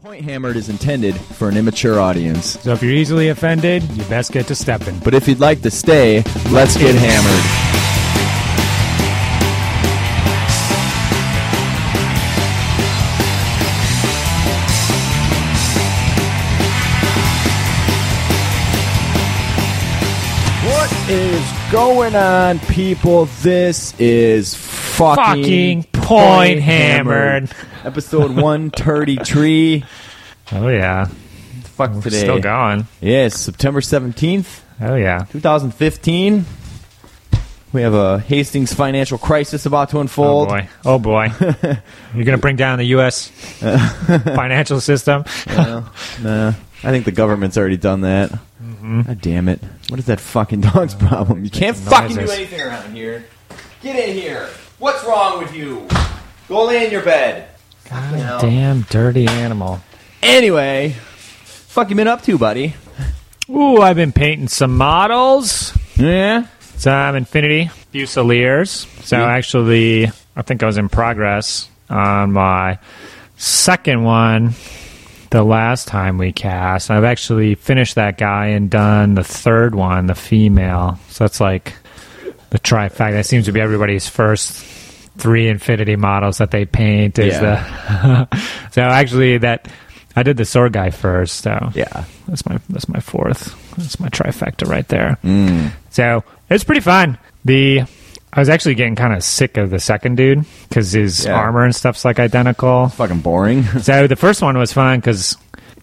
Point Hammered is intended for an immature audience. So if you're easily offended, you best get to stepping. But if you'd like to stay, let's get hammered. Going on, people, this is fucking Point Hammered. Episode 133. Oh, yeah. Fuck today. We're still going. Yes, September 17th. Oh, yeah. 2015. We have a Hastings financial crisis about to unfold. Oh, boy. Oh, boy. You're going to bring down the U.S. financial system? Well, nah. I think the government's already done that. Mm-hmm. God damn it. What is that fucking dog's problem? You can't fucking do anything around here. Get in here. What's wrong with you? Go lay in your bed. God damn dirty animal. Anyway, fuck you been up to, buddy? Ooh, I've been painting some models. Yeah? Some Infinity Fusiliers. So actually, I think I was in progress on my second one. The last time we cast, I've actually finished that guy and done the third one, the female. So that's like the trifecta. That seems to be everybody's first three Infinity models that they paint. So actually, that I did the sword guy first. So yeah, that's my fourth. That's my trifecta right there. Mm. So it's pretty fun. I was actually getting kind of sick of the second dude because his armor and stuff's like identical. It's fucking boring. So the first one was fun because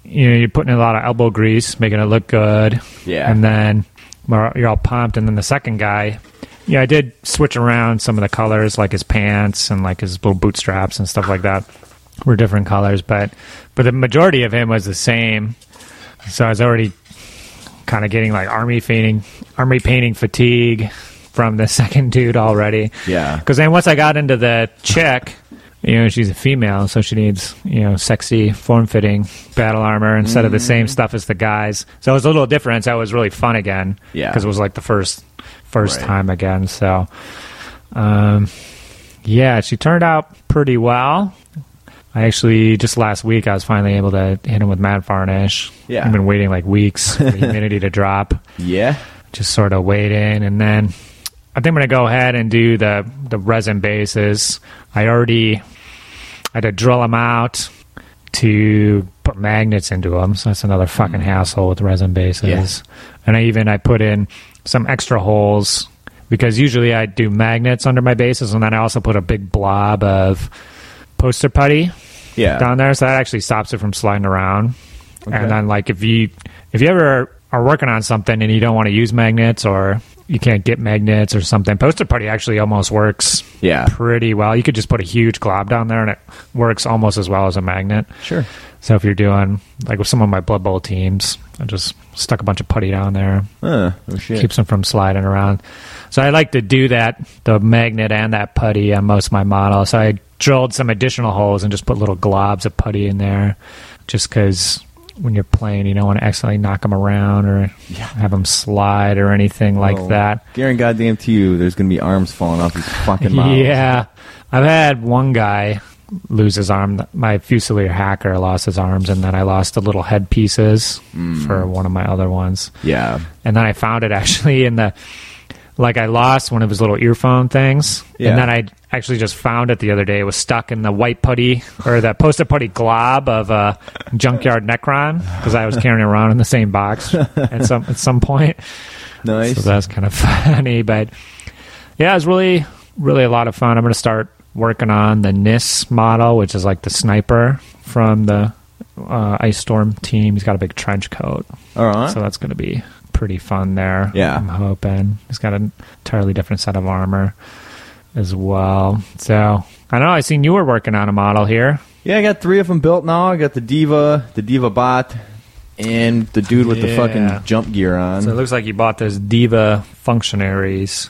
you're putting in a lot of elbow grease, making it look good. Yeah. And then you're all pumped. And then the second guy, I did switch around some of the colors, like his pants and like his little boot straps and stuff like that were different colors. But the majority of him was the same. So I was already kind of getting like army painting fatigue from the second dude already. Yeah. Because then once I got into the chick, she's a female, so she needs, sexy, form-fitting battle armor instead of the same stuff as the guys. So it was a little different. So it was really fun again. Yeah. Because it was like the first time again. So, she turned out pretty well. I actually, just last week, I was finally able to hit him with Mad Varnish. Yeah. I've been waiting like weeks for the humidity to drop. Yeah. Just sort of waiting, and then I think I'm going to go ahead and do the resin bases. I had to drill them out to put magnets into them, so that's another fucking hassle with resin bases. Yeah. And I put in some extra holes because usually I do magnets under my bases, and then I also put a big blob of poster putty down there, so that actually stops it from sliding around. Okay. And then like if you ever are working on something and you don't want to use magnets or you can't get magnets or something, poster putty actually almost works pretty well. You could just put a huge glob down there and it works almost as well as a magnet. Sure. So if you're doing, like with some of my Blood Bowl teams, I just stuck a bunch of putty down there. Oh, shit. Keeps them from sliding around. So I like to do that, the magnet and that putty on most of my models. So I drilled some additional holes and just put little globs of putty in there just because when you're playing, you don't want to accidentally knock them around or have them slide or anything like that. Guarantee goddamn to you, there's going to be arms falling off these fucking models. Yeah. I've had one guy lose his arm. My Fusilier hacker lost his arms, and then I lost the little head pieces for one of my other ones. Yeah. And then I found it actually in the... Like, I lost one of his little earphone things, and then I actually just found it the other day. It was stuck in the white putty, or the poster putty glob of a junkyard Necron, because I was carrying it around in the same box at some point. Nice. So that's kind of funny, but yeah, it was really, really a lot of fun. I'm going to start working on the NIS model, which is like the sniper from the Ice Storm team. He's got a big trench coat. All right. So that's going to be pretty fun there. Yeah. I'm hoping. He's got an entirely different set of armor as well. So, I know. I seen you were working on a model here. Yeah, I got three of them built now. I got the Diva bot, and the dude with the fucking jump gear on. So, it looks like you bought this Diva Functionaries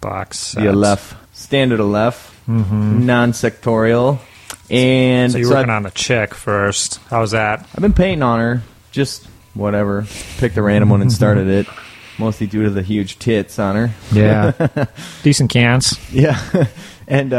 box set. The Aleph. Standard Aleph. Mm-hmm. Non-sectorial. And so, you're working on a chick first. How was that? I've been painting on her. Just... whatever. Picked a random one and started it. Mostly due to the huge tits on her. Yeah. Decent cans. Yeah. And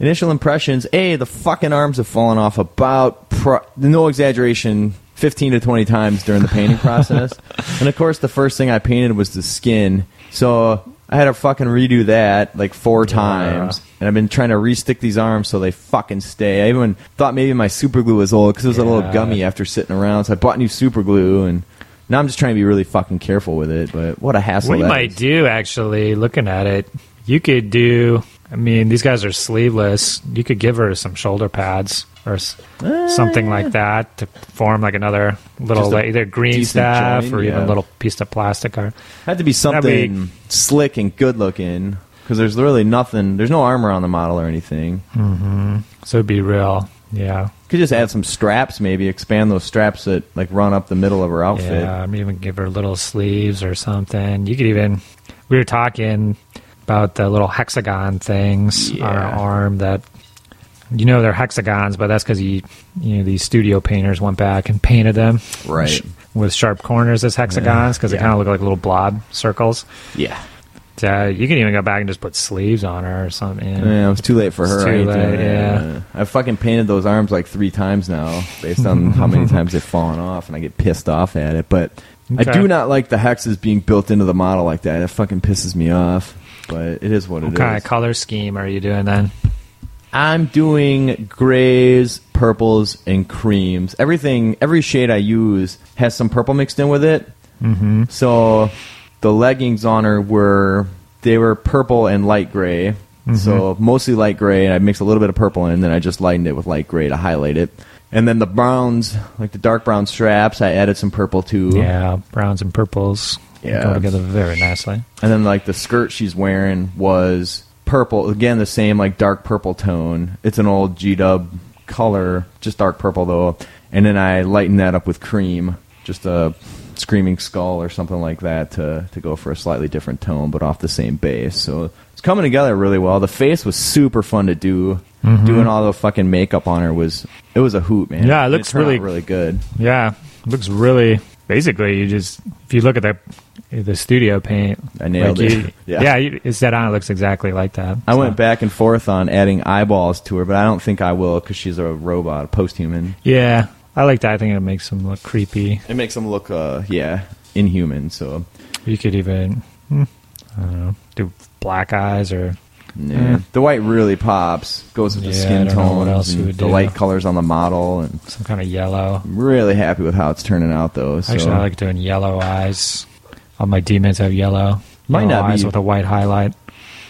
Initial impressions, A, the fucking arms have fallen off about, no exaggeration, 15 to 20 times during the painting process. And, of course, the first thing I painted was the skin. So I had to fucking redo that like 4 times. And I've been trying to re-stick these arms so they fucking stay. I even thought maybe my super glue was old because it was a little gummy after sitting around. So I bought new super glue and... Now I'm just trying to be really fucking careful with it, but what a hassle. What you might do, actually, looking at it, you could do... I mean, these guys are sleeveless. You could give her some shoulder pads or something like that to form like another little, either green staff joint, or even a little piece of plastic art. Had to be something slick and good looking because there's really nothing... There's no armor on the model or anything. Mm-hmm. So it'd be real, Could just add some straps, maybe expand those straps that like run up the middle of her outfit. Yeah, I mean, even give her little sleeves or something. You could even, we were talking about the little hexagon things on her arm that, you know, they're hexagons, but that's because these studio painters went back and painted them with sharp corners as hexagons because they kind of look like little blob circles. Yeah. You can even go back and just put sleeves on her or something. Yeah, it was too late for her. Too late. I fucking painted those arms like 3 times now based on how many times they've fallen off, and I get pissed off at it. But I do not like the hexes being built into the model like that. It fucking pisses me off, but it is what it is. What kind of color scheme are you doing then? I'm doing grays, purples, and creams. Every shade I use has some purple mixed in with it. Mm-hmm. So... The leggings on her were purple and light gray, so mostly light gray, and I mixed a little bit of purple in, and then I just lightened it with light gray to highlight it. And then the browns, like the dark brown straps, I added some purple too. Yeah, browns and purples go together very nicely. And then like the skirt she's wearing was purple, again the same like dark purple tone. It's an old G-Dub color, just dark purple though. And then I lightened that up with cream, just a... Screaming Skull or something like that to go for a slightly different tone but off the same base. So it's coming together really well. The face was super fun to do. Mm-hmm. Doing all the fucking makeup on her was a hoot, man. Yeah, it looks really good. Yeah, it looks really... Basically, you just... If you look at the studio paint... I nailed it. It's dead on. It looks exactly like that. I went back and forth on adding eyeballs to her, but I don't think I will because she's a robot, a post-human. Yeah. I like that. I think it makes them look creepy. It makes them look, inhuman. So you could even, I don't know, do black eyes or... Nah. The white really pops. Goes with the skin tones and the light colors on the model. And some kind of yellow. I'm really happy with how it's turning out, though. So. Actually, I like doing yellow eyes. All my demons have yellow. Might yellow not eyes be. With a white highlight.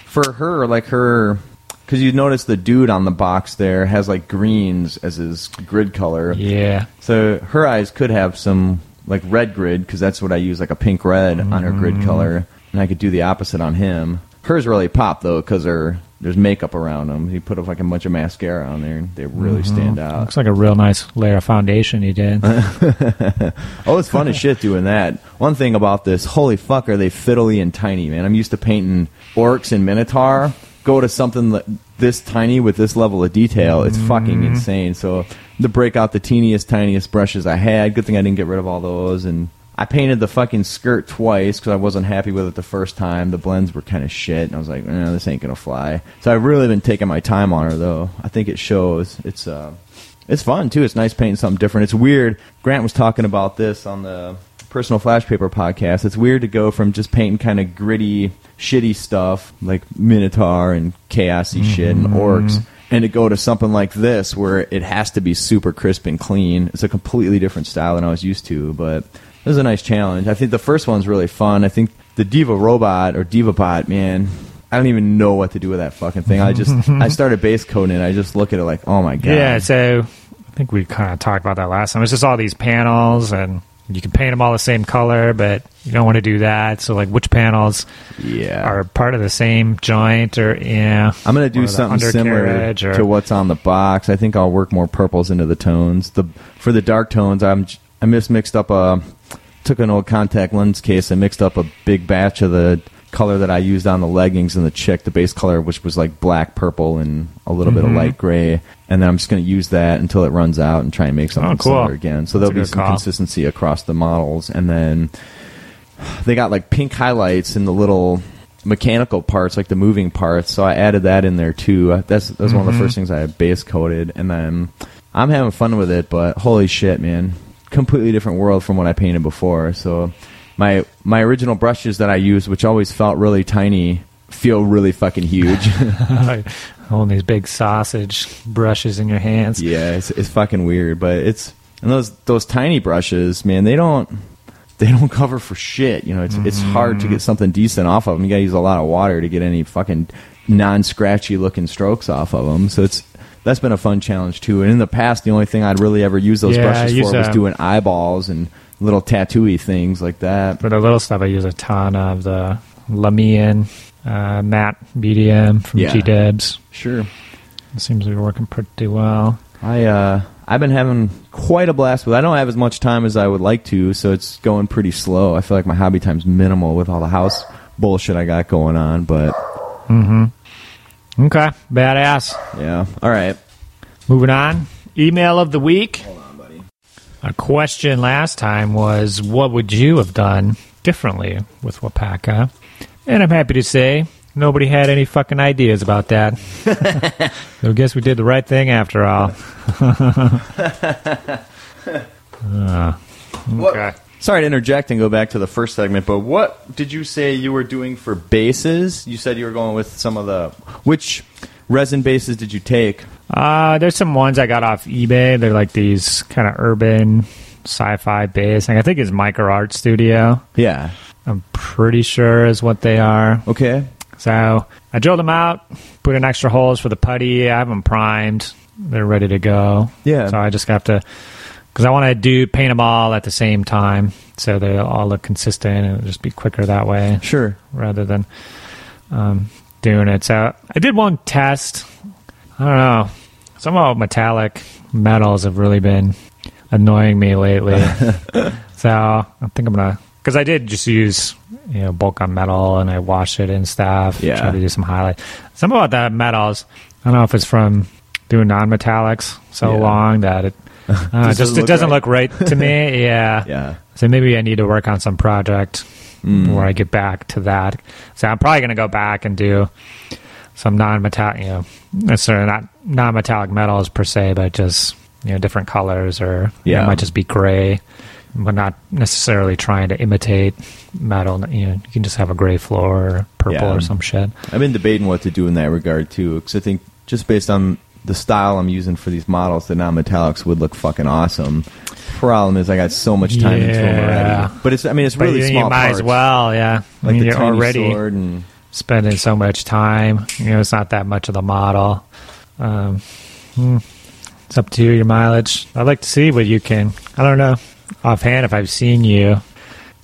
For her, like her... Because you notice the dude on the box there has, like, greens as his grid color. Yeah. So her eyes could have some, like, red grid, because that's what I use, like, a pink-red on her grid color. And I could do the opposite on him. Hers really pop, though, because there's makeup around them. He put, like, a bunch of mascara on there, and they really stand out. Looks like a real nice layer of foundation he did. It's fun as shit doing that. One thing about this, holy fuck, are they fiddly and tiny, man. I'm used to painting orcs and minotaur. Go to something this tiny with this level of detail, it's fucking insane. So to break out the teeniest, tiniest brushes I had, good thing I didn't get rid of all those. And I painted the fucking skirt twice because I wasn't happy with it the first time. The blends were kind of shit, and I was like, no, this ain't gonna fly. So I've really been taking my time on her, though. I think it shows. It's fun too. It's nice painting something different. It's weird. Grant was talking about this on the Personal Flash Paper podcast. It's weird to go from just painting kind of gritty, shitty stuff like Minotaur and chaosy shit and orcs, and to go to something like this where it has to be super crisp and clean. It's a completely different style than I was used to, but it was a nice challenge. I think the first one's really fun. I think the Diva Robot or Diva Bot, man, I don't even know what to do with that fucking thing. I started base coding it. I just look at it like, oh my god. Yeah, so I think we kind of talked about that last time. It's just all these panels and... You can paint them all the same color, but you don't want to do that. So, like, which panels are part of the same joint or, I'm going to do something similar to what's on the box. I think I'll work more purples into the tones. For the dark tones, I mismixed up took an old contact lens case and mixed up a big batch of the color that I used on the leggings and the chick, the base color, which was like black, purple, and a little bit of light gray. And then I'm just going to use that until it runs out and try and make something similar again. So there'll be some consistency across the models. And then they got like pink highlights in the little mechanical parts, like the moving parts, so I added that in there too. That's one of the first things I base coded, and then I'm having fun with it, but holy shit, man, completely different world from what I painted before. So my original brushes that I used, which always felt really tiny, feel really fucking huge. Holding these big sausage brushes in your hands. Yeah, it's fucking weird, but it's, and those tiny brushes, man, they don't cover for shit. You know, it's hard to get something decent off of them. You gotta use a lot of water to get any fucking non-scratchy looking strokes off of them. So that's been a fun challenge too. And in the past, the only thing I'd really ever use those brushes for was doing eyeballs and little tattooy things like that. For the little stuff, I use a ton of the Lamian matte BDM from G-Debs. Sure. It seems to be working pretty well. I've been having quite a blast with it. I don't have as much time as I would like to, so it's going pretty slow. I feel like my hobby time's minimal with all the house bullshit I got going on, but... Mm-hmm. Okay. Badass. Yeah. All right. Moving on. Email of the week. Hold on, buddy. Our question last time was, what would you have done differently with Wapaka? And I'm happy to say... nobody had any fucking ideas about that. So I guess we did the right thing after all. Okay. Well, sorry to interject and go back to the first segment, but what did you say you were doing for bases? You said you were going with some of the... which resin bases did you take? There's some ones I got off eBay. They're like these kind of urban sci-fi base. I think it's MicroArt Studio. Yeah. I'm pretty sure is what they are. Okay. So I drilled them out, put in extra holes for the putty. I have them primed. They're ready to go. Yeah. So I just have to, because I want to paint them all at the same time so they'll all look consistent and it'll just be quicker that way. Sure. Rather than doing it. So I did one test. I don't know. Some of metallic metals have really been annoying me lately. So I think I'm going to, because I did just use... bulk on metal, and I wash it and stuff. Yeah. Try to do some highlights. Some about the metals, I don't know if it's from doing non-metallics long that it doesn't look right to me. Yeah. Yeah. So maybe I need to work on some project where I get back to that. So I'm probably going to go back and do some non-metallic, necessarily not non-metallic metals per se, but just, different colors or it might just be gray. But not necessarily trying to imitate metal. You can just have a gray floor or purple or some shit. I've been debating what to do in that regard, too, because I think just based on the style I'm using for these models, the non-metallics would look fucking awesome. Problem is I got so much time into them already. But it's really small you might parts. As well, yeah. Like you're already sword and... spending so much time. It's not that much of the model. It's up to you, your mileage. I'd like to see what you can. I don't know. Offhand, if I've seen you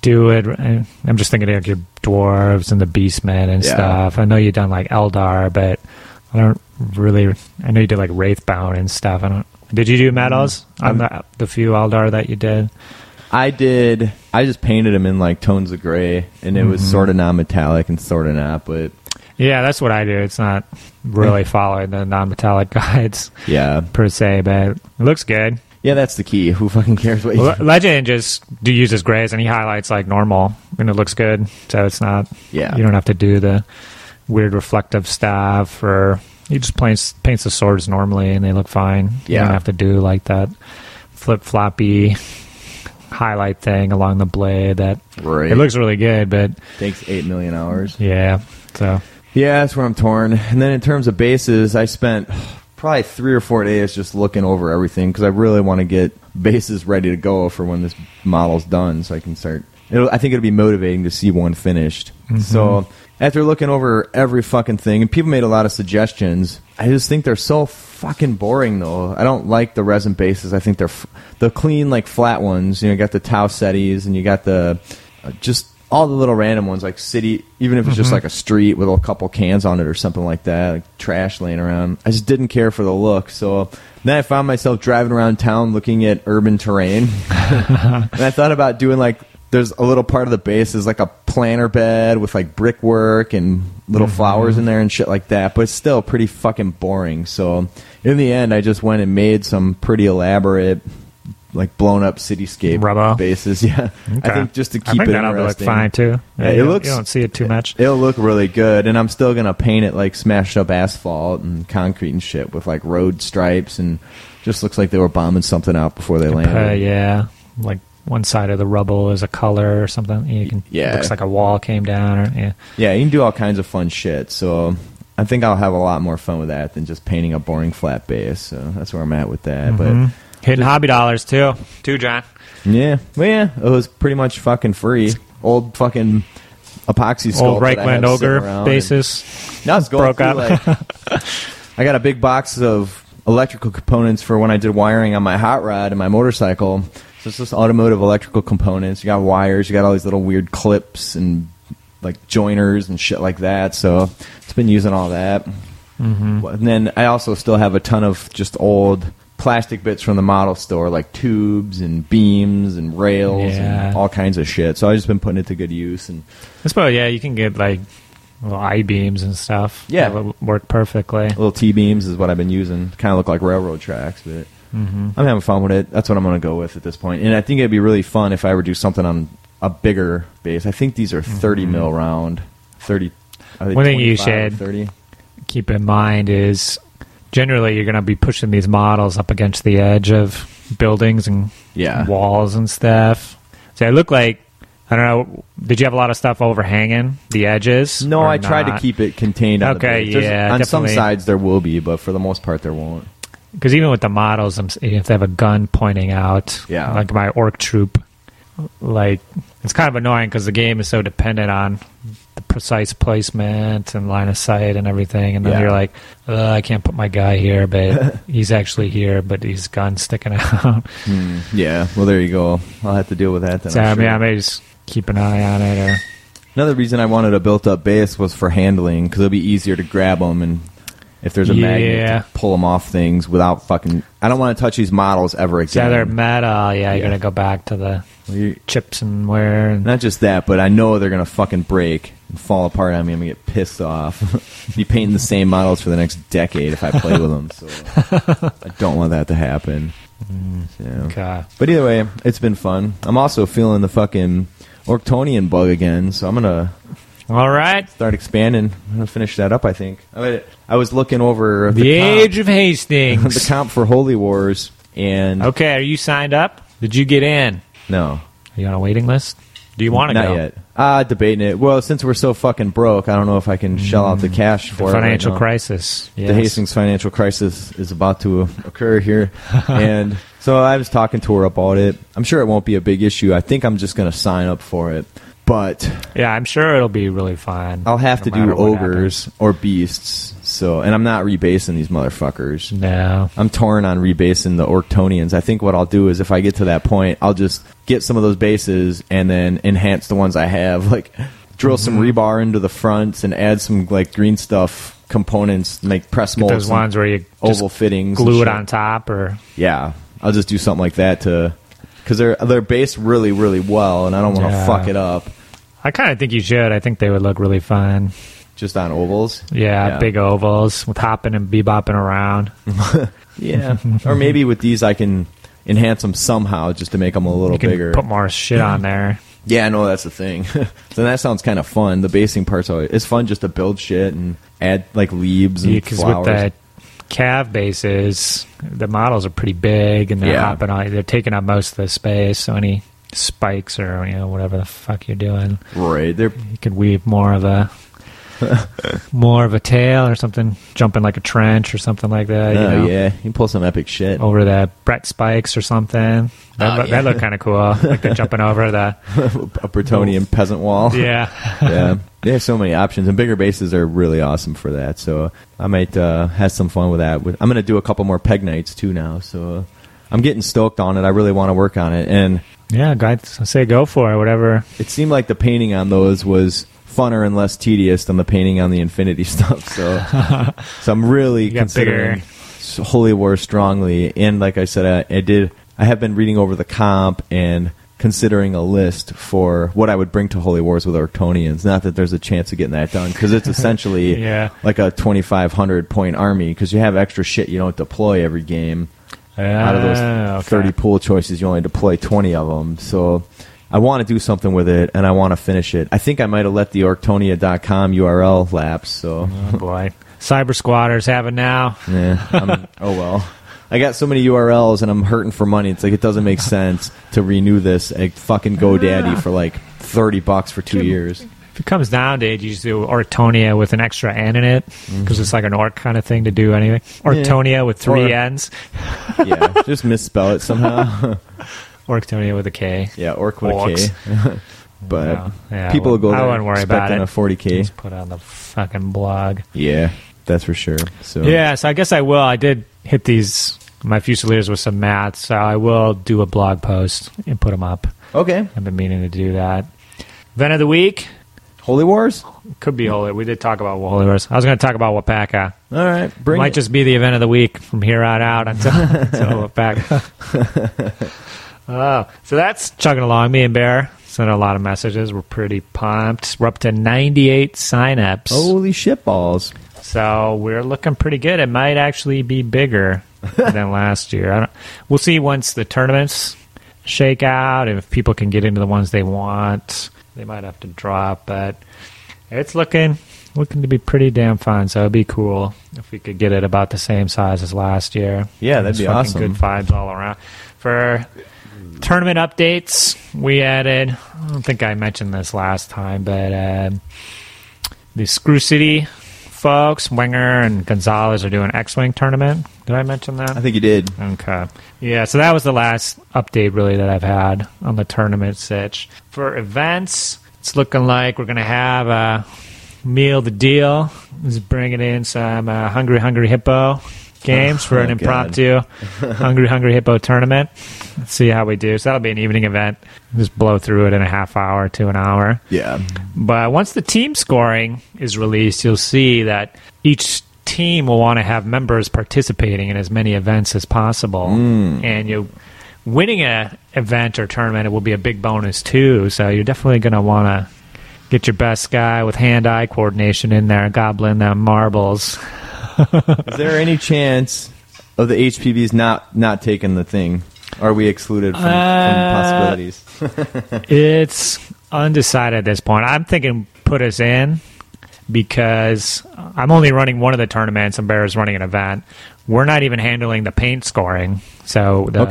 do it, I'm just thinking like your dwarves and the beastmen and stuff. I know you've done like Eldar, but I know you did like Wraithbound and stuff. Did you do metals on the few Eldar that you did? I did. I just painted them in like tones of gray, and it was sort of non-metallic and sort of not, but... yeah, that's what I do. It's not really following the non-metallic guides per se, but it looks good. Yeah, that's the key. Who fucking cares what you do? Legend just uses grays, and he highlights like normal, and it looks good. So it's not... yeah. You don't have to do the weird reflective stuff, or he just paints the swords normally, and they look fine. Yeah. You don't have to do like that flip-floppy highlight thing along the blade. That right. It looks really good, but... takes 8 million hours. Yeah, so... yeah, that's where I'm torn. And then in terms of bases, I spent... probably 3 or 4 days just looking over everything because I really want to get bases ready to go for when this model's done so I can start. I think it'll be motivating to see one finished. Mm-hmm. So after looking over every fucking thing, and people made a lot of suggestions, I just think they're so fucking boring though. I don't like the resin bases. I think they're the clean, like flat ones. You got the Tau Cetis and you got the just all the little random ones like city, even if it's just like a street with a couple cans on it or something like that, like trash laying around. I just didn't care for the look. So then I found myself driving around town looking at urban terrain. And I thought about doing like, there's a little part of the base is like a planter bed with like brickwork and little flowers in there and shit like that. But it's still pretty fucking boring. So in the end, I just went and made some pretty elaborate like blown up cityscape rubble bases. Yeah, okay. I think just to keep it interesting. Look fine too. Yeah, it looks. You don't see it too much. It'll look really good, and I'm still gonna paint it like smashed up asphalt and concrete and shit with like road stripes, and just looks like they were bombing something out before they landed. Yeah, like one side of the rubble is a color or something. You can. Yeah, it looks like a wall came down. Or, yeah. Yeah, you can do all kinds of fun shit. So. I think I'll have a lot more fun with that than just painting a boring flat base. So that's where I'm at with that. Mm-hmm. But hitting hobby dollars too, John. Yeah, well, yeah. It was pretty much fucking free. Old fucking epoxy sculpt. Old Reichland ogre bases. Now it's going through, like, I got a big box of electrical components for when I did wiring on my hot rod and my motorcycle. So it's just automotive electrical components. You got wires. You got all these little weird clips and. Like joiners and shit like that. So it's been using all that. Mm-hmm. And then I also still have a ton of just old plastic bits from the model store, like tubes and beams and rails and all kinds of shit. So I've just been putting it to good use. And I suppose, yeah, you can get like little I-beams and stuff. Yeah. That work perfectly. Little T-beams is what I've been using. Kind of look like railroad tracks, but mm-hmm. I'm having fun with it. That's what I'm going to go with at this point. And I think it'd be really fun if I were to do something on a bigger base. I think these are 30 mm-hmm. mil round. 30. One thing you should 30? Keep in mind is generally you're going to be pushing these models up against the edge of buildings and walls and stuff. So it looked like, I don't know, did you have a lot of stuff overhanging the edges? No, I tried to keep it contained on the base. Yeah, on definitely. Some sides there will be, but for the most part there won't. Because even with the models, if they have a gun pointing out, like my orc troop, like it's kind of annoying because the game is so dependent on the precise placement and line of sight and everything, and then you're like, I can't put my guy here, but he's actually here, but his gun's sticking out. Yeah, well, there you go. I'll have to deal with that then. So, I'm sure. Yeah, maybe just keep an eye on it. Or... Another reason I wanted a built-up base was for handling, because it'll be easier to grab them, and if there's a magnet, to pull them off things without fucking... I don't want to touch these models ever again. Yeah, they're metal. Yeah, you're going to go back to the... chips and wear and not just that, but I know they're gonna fucking break and fall apart on me. I'm gonna get pissed off. Be painting the same models for the next decade if I play with them, so I don't want that to happen. So. But either way, it's been fun. I'm also feeling the fucking Orctonian bug again, so I'm gonna start expanding. I'm gonna finish that up. I think I was looking over the Age of Hastings, the comp for Holy Wars, and are you signed up? Did you get in? No. Are you on a waiting list? Do you want to go? Not yet. Debating it. Well, since we're so fucking broke, I don't know if I can shell out the cash for it. The financial crisis. Yes. The Hastings financial crisis is about to occur here. And so I was talking to her about it. I'm sure it won't be a big issue. I think I'm just going to sign up for it. But... yeah, I'm sure it'll be really fine. I'll have to do ogres or beasts. So, and I'm not rebasing these motherfuckers. No. I'm torn on rebasing the Orctonians. I think what I'll do is if I get to that point, I'll just get some of those bases and then enhance the ones I have. Like, drill some rebar into the fronts and add some, like, green stuff components, like press molds. Those ones where you oval fittings glue it on top or... Yeah. I'll just do something like that to... Because they're based really, really well, and I don't want to fuck it up. I kind of think you should. I think they would look really fine. Just on ovals? Yeah, big ovals with hopping and bebopping around. Yeah. Or maybe with these I can enhance them somehow just to make them a little bigger. Put more shit on there. Yeah, I know that's the thing. So that sounds kind of fun. The basing part's always... It's fun just to build shit and add, like, leaves and flowers. With that Cav bases, the models are pretty big, and they're hopping on. They're taking up most of the space. So any spikes or whatever the fuck you're doing, right? You could weave more of a tail or something, jumping like a trench or something like that. Oh yeah, you can pull some epic shit over the Brett spikes or something. That looked kind of cool. Like they're jumping over the a Bretonian peasant wall. Yeah. They have so many options, and bigger bases are really awesome for that. So I might have some fun with that. I'm going to do a couple more peg nights too now. So I'm getting stoked on it. I really want to work on it. And yeah, guys, I say go for it. Whatever. It seemed like the painting on those was funner and less tedious than the painting on the Infinity stuff. So I'm really considering Holy War strongly. And like I said, I have been reading over the comp and considering a list for what I would bring to Holy Wars with Orctonians. Not that there's a chance of getting that done, because it's essentially like a 2,500-point army, because you have extra shit you don't deploy every game. Out of those 30 pool choices, you only had to play 20 of them. So I want to do something with it, and I want to finish it. I think I might have let the Orctonia.com URL lapse. So. Oh, boy. Cyber squatters have it now. Yeah. Oh, well. I got so many URLs, and I'm hurting for money. It's like it doesn't make sense to renew this at fucking GoDaddy for like $30 for 2 years. If it comes down to it, you just do Orctonia with an extra N in it, because it's like an orc kind of thing to do anything. Orctonia with three N's. Yeah, just misspell it somehow. Orctonia with a K. Yeah, orc with Orcs. A K. But people will go there expecting a 40K. Just put on the fucking blog. Yeah, that's for sure. So so I guess I will. I did hit these, my Fusiliers with some math, so I will do a blog post and put them up. Okay. I've been meaning to do that. Event of the week. Holy Wars? Could be Holy. We did talk about Holy Wars. I was going to talk about Wapaka. All right. Bring it. Might just be the event of the week from here on out until Wapaka. So that's chugging along. Me and Bear sent a lot of messages. We're pretty pumped. We're up to 98 sign-ups. Holy shit balls. So we're looking pretty good. It might actually be bigger than last year. We'll see once the tournaments shake out and if people can get into the ones they want. They might have to drop, but it's looking to be pretty damn fun. So it'd be cool if we could get it about the same size as last year. Yeah, that'd be awesome. Good vibes all around. For tournament updates, we added, I don't think I mentioned this last time, but the Screw City folks, Wenger and Gonzalez, are doing an X-Wing tournament. Did I mention that? I think you did. Okay. Yeah, so that was the last update, really, that I've had on the tournament sitch. For events, it's looking like we're going to have a Meal the Deal. Is bringing in some Hungry Hungry Hippo games for an impromptu Hungry Hungry Hippo tournament. Let's see how we do. So that'll be an evening event. Just blow through it in a half hour to an hour. Yeah. But once the team scoring is released, you'll see that each team will want to have members participating in as many events as possible, and you winning an event or tournament, it will be a big bonus too. So you're definitely going to want to get your best guy with hand-eye coordination in there, gobbling them marbles. Is there any chance of the HPBs not taking the thing? Are we excluded from possibilities? It's undecided at this point. I'm thinking put us in, because I'm only running one of the tournaments and Bear's running an event. We're not even handling the paint scoring. So the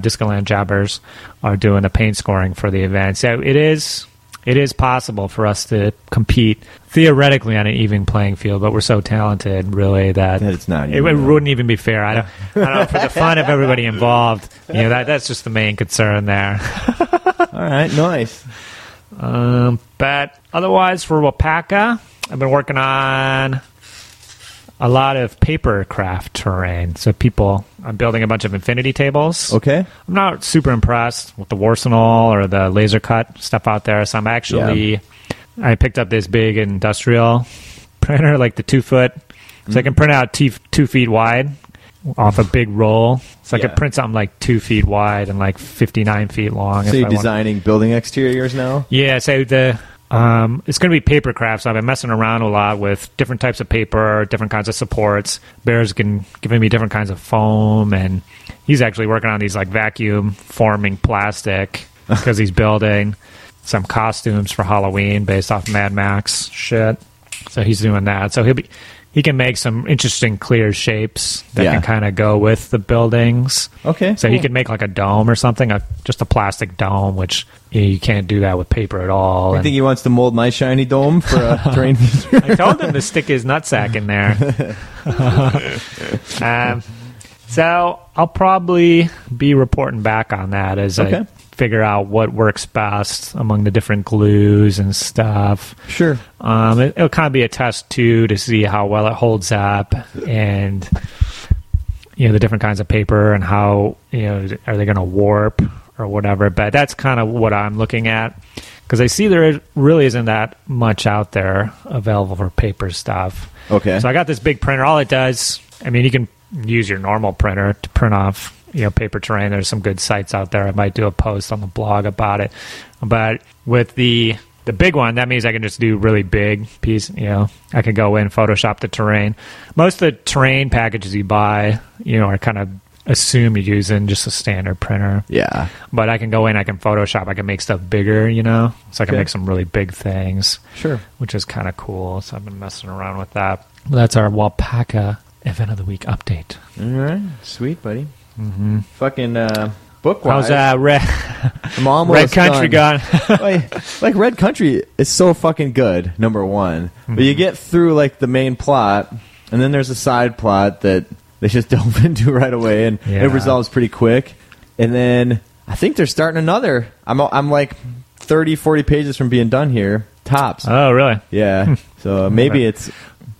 Discoland Jobbers are doing the paint scoring for the event. So it is possible for us to compete theoretically on an even playing field, but we're so talented, really, that it's not even it wouldn't even be fair. I don't for the fun of everybody involved, that's just the main concern there. All right, nice. But otherwise, for Wapaka, I've been working on a lot of paper craft terrain. So I'm building a bunch of infinity tables. Okay. I'm not super impressed with the Warsenal or the laser cut stuff out there. So I'm actually, I picked up this big industrial printer, like the 2-foot. So I can print out 2 feet wide off a big roll. So I could print something like 2 feet wide and like 59 feet long. So you're designing building exteriors now? Yeah. So it's going to be paper crafts. So I've been messing around a lot with different types of paper, different kinds of supports. Bear's giving me different kinds of foam, and he's actually working on these like vacuum forming plastic because he's building some costumes for Halloween based off Mad Max shit. So he's doing that. So he can make some interesting clear shapes that can kind of go with the buildings. Okay. So he can make like a dome or something, just a plastic dome, which you can't do that with paper at all. I think he wants to mold my shiny dome for a terrain feature. I told him to stick his nutsack in there. So I'll probably be reporting back on that as I figure out what works best among the different glues and stuff. Sure. It'll kind of be a test, too, to see how well it holds up and, the different kinds of paper and how, are they going to warp or whatever. But that's kind of what I'm looking at, because I see there really isn't that much out there available for paper stuff. Okay. So I got this big printer. All it does, you can use your normal printer to print off paper terrain. There's some good sites out there. I might do a post on the blog about it. But with the big one, that means I can just do really big piece. I can go in, Photoshop the terrain. Most of the terrain packages you buy, are kind of assume you're using just a standard printer. Yeah. But I can go in, I can Photoshop, I can make stuff bigger, you know? So I can make some really big things. Sure. Which is kind of cool. So I've been messing around with that. That's our Wapaka Event of the Week update. All right. Sweet, buddy. Mm-hmm. Fucking... Book-wise. How's that Red Country gone? like Red Country is so fucking good, number one. Mm-hmm. But you get through like the main plot, and then there's a side plot that they just delve into right away, and it resolves pretty quick. And then I think they're starting another. I'm like 30, 40 pages from being done here, tops. Oh, really? Yeah. So maybe it's...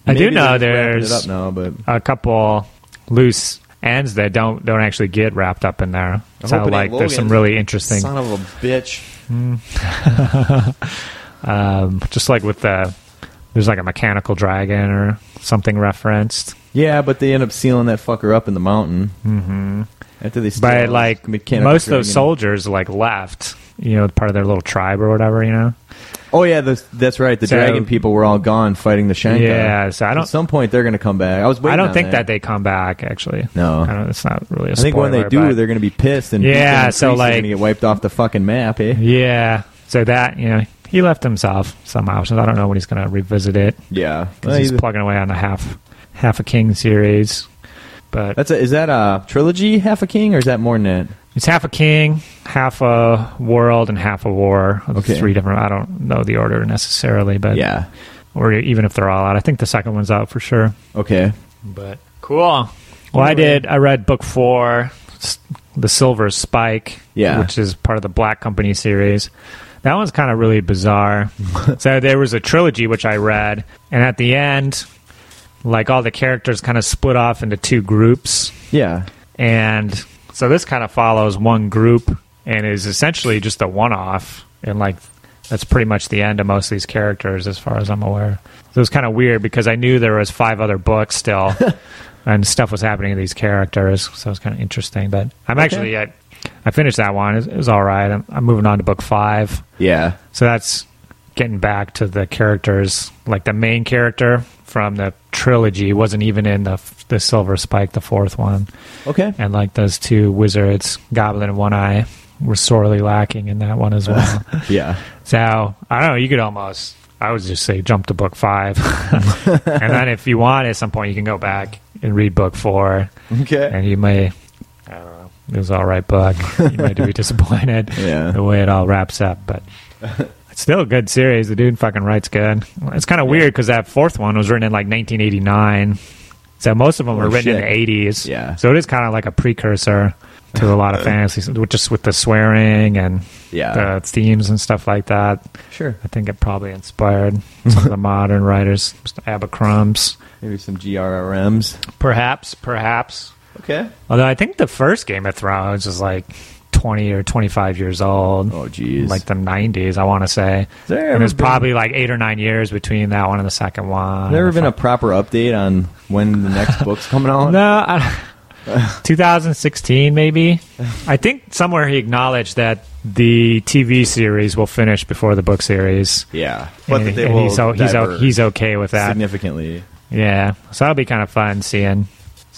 I do know there's a couple loose... ends that don't actually get wrapped up in there. So like there's some really interesting son of a bitch. Just like with there's like a mechanical dragon or something referenced. Yeah, but they end up sealing that fucker up in the mountain. Mm-hmm. After they steal but like most of those soldiers like left, you know, part of their little tribe or whatever, you know. Oh yeah, that's right. The dragon people were all gone fighting the Shanka. Yeah, so I don't. At some point, they're going to come back. I don't think that they come back. Actually, no, it's not really. I think when they do, they're going to be pissed and so like going to get wiped off the fucking map. Eh? Yeah, so that he left himself somehow. So I don't know when he's going to revisit it. Yeah, because he's plugging away on the half a King series. But is that a trilogy? Half a King, or is that more than that? It's Half a King, Half a World, and Half a War. Okay. Three different... I don't know the order necessarily, but... Yeah. Or even if they're all out. I think the second one's out for sure. Okay. But... Cool. Well, anyway. I read book 4, The Silver Spike, which is part of the Black Company series. That one's kind of really bizarre. So there was a trilogy, which I read, and at the end, like, all the characters kind of split off into two groups. Yeah. And... So this kind of follows one group and is essentially just a one-off. And, like, that's pretty much the end of most of these characters as far as I'm aware. So it was kind of weird because I knew there was 5 other books still and stuff was happening to these characters. So it was kind of interesting. But I finished that one. It was all right. I'm moving on to book 5. Yeah. So that's getting back to the characters. Like, the main character from the trilogy wasn't even in the Silver Spike, the 4th one. Okay. And like those 2 wizards, Goblin and One Eye, were sorely lacking in that one as well. Yeah. So I don't know, you could almost I would just say jump to book 5. And then if you want at some point you can go back and read book 4. Okay. And you may I don't know. It was all right book. You might be disappointed the way it all wraps up, but still a good series. The dude fucking writes good. It's kind of weird because that 4th one was written in like 1989. So most of them were written in the 80s. Yeah. So it is kind of like a precursor to a lot of fantasy, just with the swearing and the themes and stuff like that. Sure. I think it probably inspired some of the modern writers, Abercrombs. Maybe some GRRMs. Perhaps. Okay. Although I think the first Game of Thrones is like... 20 or 25 years old. Oh, geez. Like the 90s, I want to say. And there's probably like 8 or 9 years between that one and the second one. Has there ever been a proper update on when the next book's coming out? No. 2016, maybe. I think somewhere he acknowledged that the TV series will finish before the book series. Yeah. But and, they will he's okay with that. Significantly. Yeah. So that'll be kind of fun seeing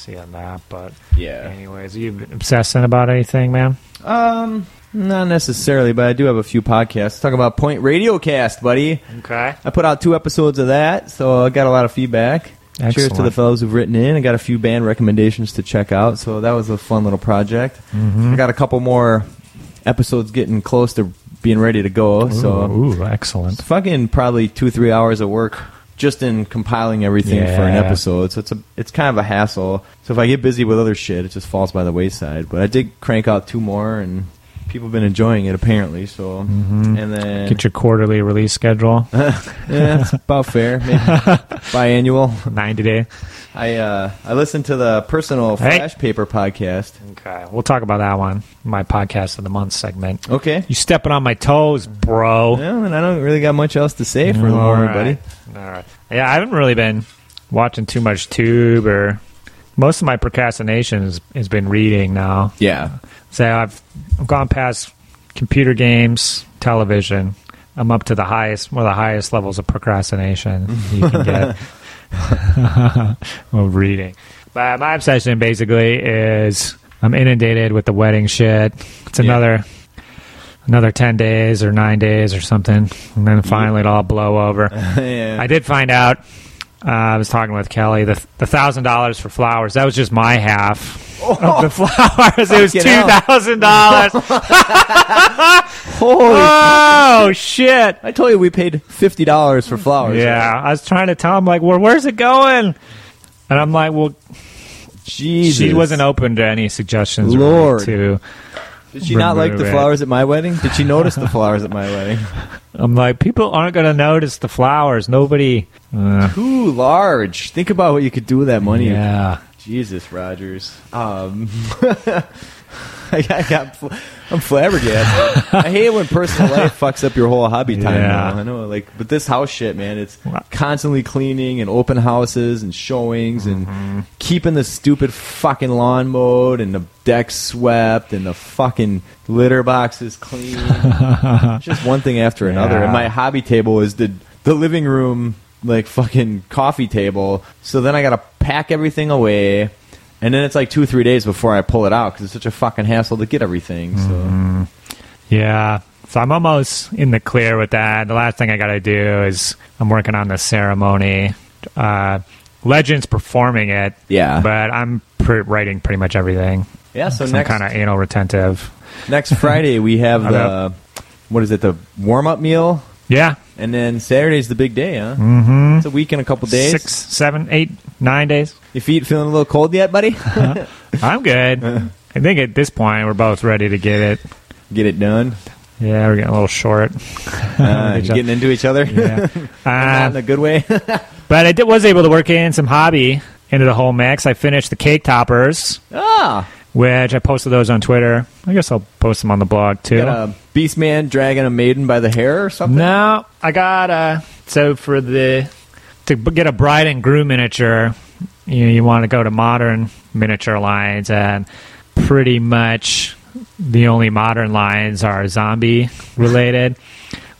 that. But anyways, are you obsessing about anything, man? Not necessarily, but I do have a few podcasts. Talk about Point Radiocast, buddy. Okay. I put out 2 episodes of that, so I got a lot of feedback. Excellent. Cheers to the fellows who've written in. I got a few band recommendations to check out, so that was a fun little project. Mm-hmm. I got a couple more episodes getting close to being ready to go. Ooh, excellent. It's fucking probably 2-3 hours of work just in compiling everything for an episode, so it's kind of a hassle. So if I get busy with other shit, it just falls by the wayside. But I did crank out 2 more, and people have been enjoying it apparently. So and then get your quarterly release schedule. Yeah, it's about fair. Maybe biannual, 90-day. I listened to the Personal Flash Paper podcast. Okay, we'll talk about that one. My podcast of the month segment. Okay, you stepping on my toes, bro. Yeah, and I don't really got much else to say for the moment, buddy. All right. Yeah, I haven't really been watching too much tube or most of my procrastination has been reading now. Yeah. So I've gone past computer games, television. I'm up to the highest, one of the highest levels of procrastination you can get of reading. But my obsession basically is I'm inundated with the wedding shit. It's another 10 days or 9 days or something, and then finally it'll all blow over. Yeah. I did find out, I was talking with Kelly, the $1,000 for flowers, that was just my half of the flowers. It was $2,000. Oh, shit. I told you we paid $50 for flowers. Yeah, right? I was trying to tell him, like, well, where's it going? And I'm like, well, Jesus. She wasn't open to any suggestions. Lord. Really, did she not like the flowers at my wedding? Did she notice the flowers at my wedding? I'm like, people aren't going to notice the flowers. Nobody. Too large. Think about what you could do with that money. Yeah. Jesus, Rogers. I'm flabbergasted. I hate it when personal life fucks up your whole hobby time. Yeah. I know, like, but this house shit, man, it's constantly cleaning and open houses and showings and keeping the stupid fucking lawn mowed and the deck swept and the fucking litter boxes clean. Just one thing after another. Yeah. And my hobby table is the living room, like, fucking coffee table. So then I gotta pack everything away. And then it's like 2 or 3 days before I pull it out because it's such a fucking hassle to get everything. So yeah, so I'm almost in the clear with that. The last thing I got to do is I'm working on the ceremony. Legend's performing it, yeah, but I'm writing pretty much everything. Yeah, so next kind of anal retentive. Next Friday we have the warm up meal. Yeah. And then Saturday's the big day, huh? Mm-hmm. It's a week and a couple days. 6, 7, 8, 9 days. Your feet feeling a little cold yet, buddy? I'm good. I think at this point we're both ready to get it done. Yeah, we're getting a little short. Getting into each other. Yeah. Not in a good way. But I was able to work in some hobby into the whole mix. I finished the cake toppers. Ah. Which I posted those on Twitter. I guess I'll post them on the blog, too. Got a Beastman dragging a maiden by the hair or something? No, I got a... So for to get a bride and groom miniature, you want to go to modern miniature lines, and pretty much the only modern lines are zombie-related.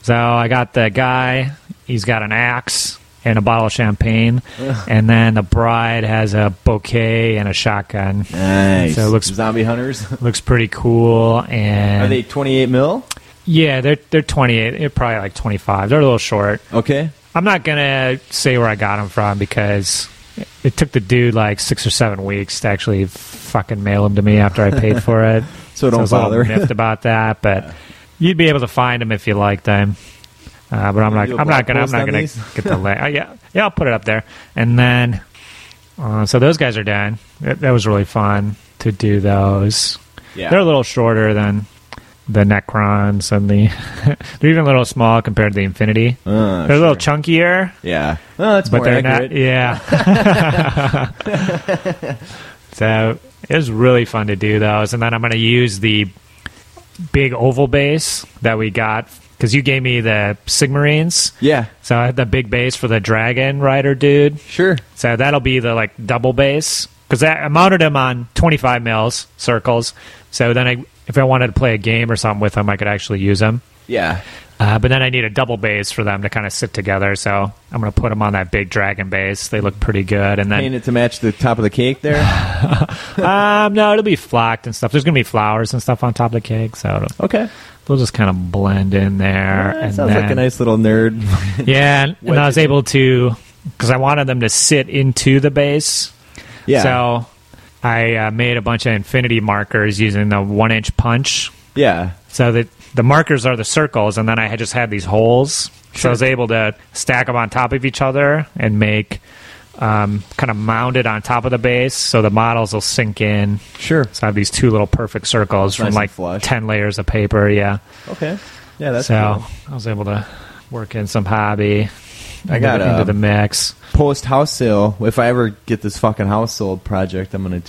So I got the guy. He's got an axe and a bottle of champagne. Ugh. And then the bride has a bouquet and a shotgun. Nice. So it looks zombie hunters. Looks pretty cool. And are they 28 mil? Yeah, they're 28. They're probably like 25. They're a little short. Okay. I'm not gonna say where I got them from because it took the dude like 6 or 7 weeks to actually fucking mail them to me after I paid for it. So don't bother. I was all miffed about that, but you'd be able to find them if you liked them. But I'm not gonna get the link. Yeah, I'll put it up there. And then, so those guys are done. That was really fun to do those. Yeah. They're a little shorter than the Necrons and they're even a little small compared to the Infinity. They're a little chunkier. Yeah, that's more accurate. Yeah. So it was really fun to do those. And then I'm gonna use the big oval base that we got. Because you gave me the Sigmarines. Yeah. So I had the big base for the Dragon Rider dude. Sure. So that'll be the, like, double base. Because I mounted him on 25 mils circles. So then if I wanted to play a game or something with him, I could actually use him. Yeah. But then I need a double base for them to kind of sit together. So I'm going to put them on that big dragon base. They look pretty good. And then paint it to match the top of the cake there? No, it'll be flocked and stuff. There's going to be flowers and stuff on top of the cake. So okay. They'll just kind of blend in there. Yeah, and sounds like a nice little nerd. Yeah, and I was able to, because I wanted them to sit into the base. Yeah. So I made a bunch of infinity markers using the 1-inch punch. Yeah. So that the markers are the circles, and then I just had these holes. Sure. So I was able to stack them on top of each other and make kind of mounded on top of the base, so the models will sink in. Sure. So I have these two little perfect circles from like 10 layers of paper. Yeah. Okay. Yeah, that's cool. So I was able to work in some hobby. I got into the mix. Post house sale. If I ever get this fucking house sold project, I'm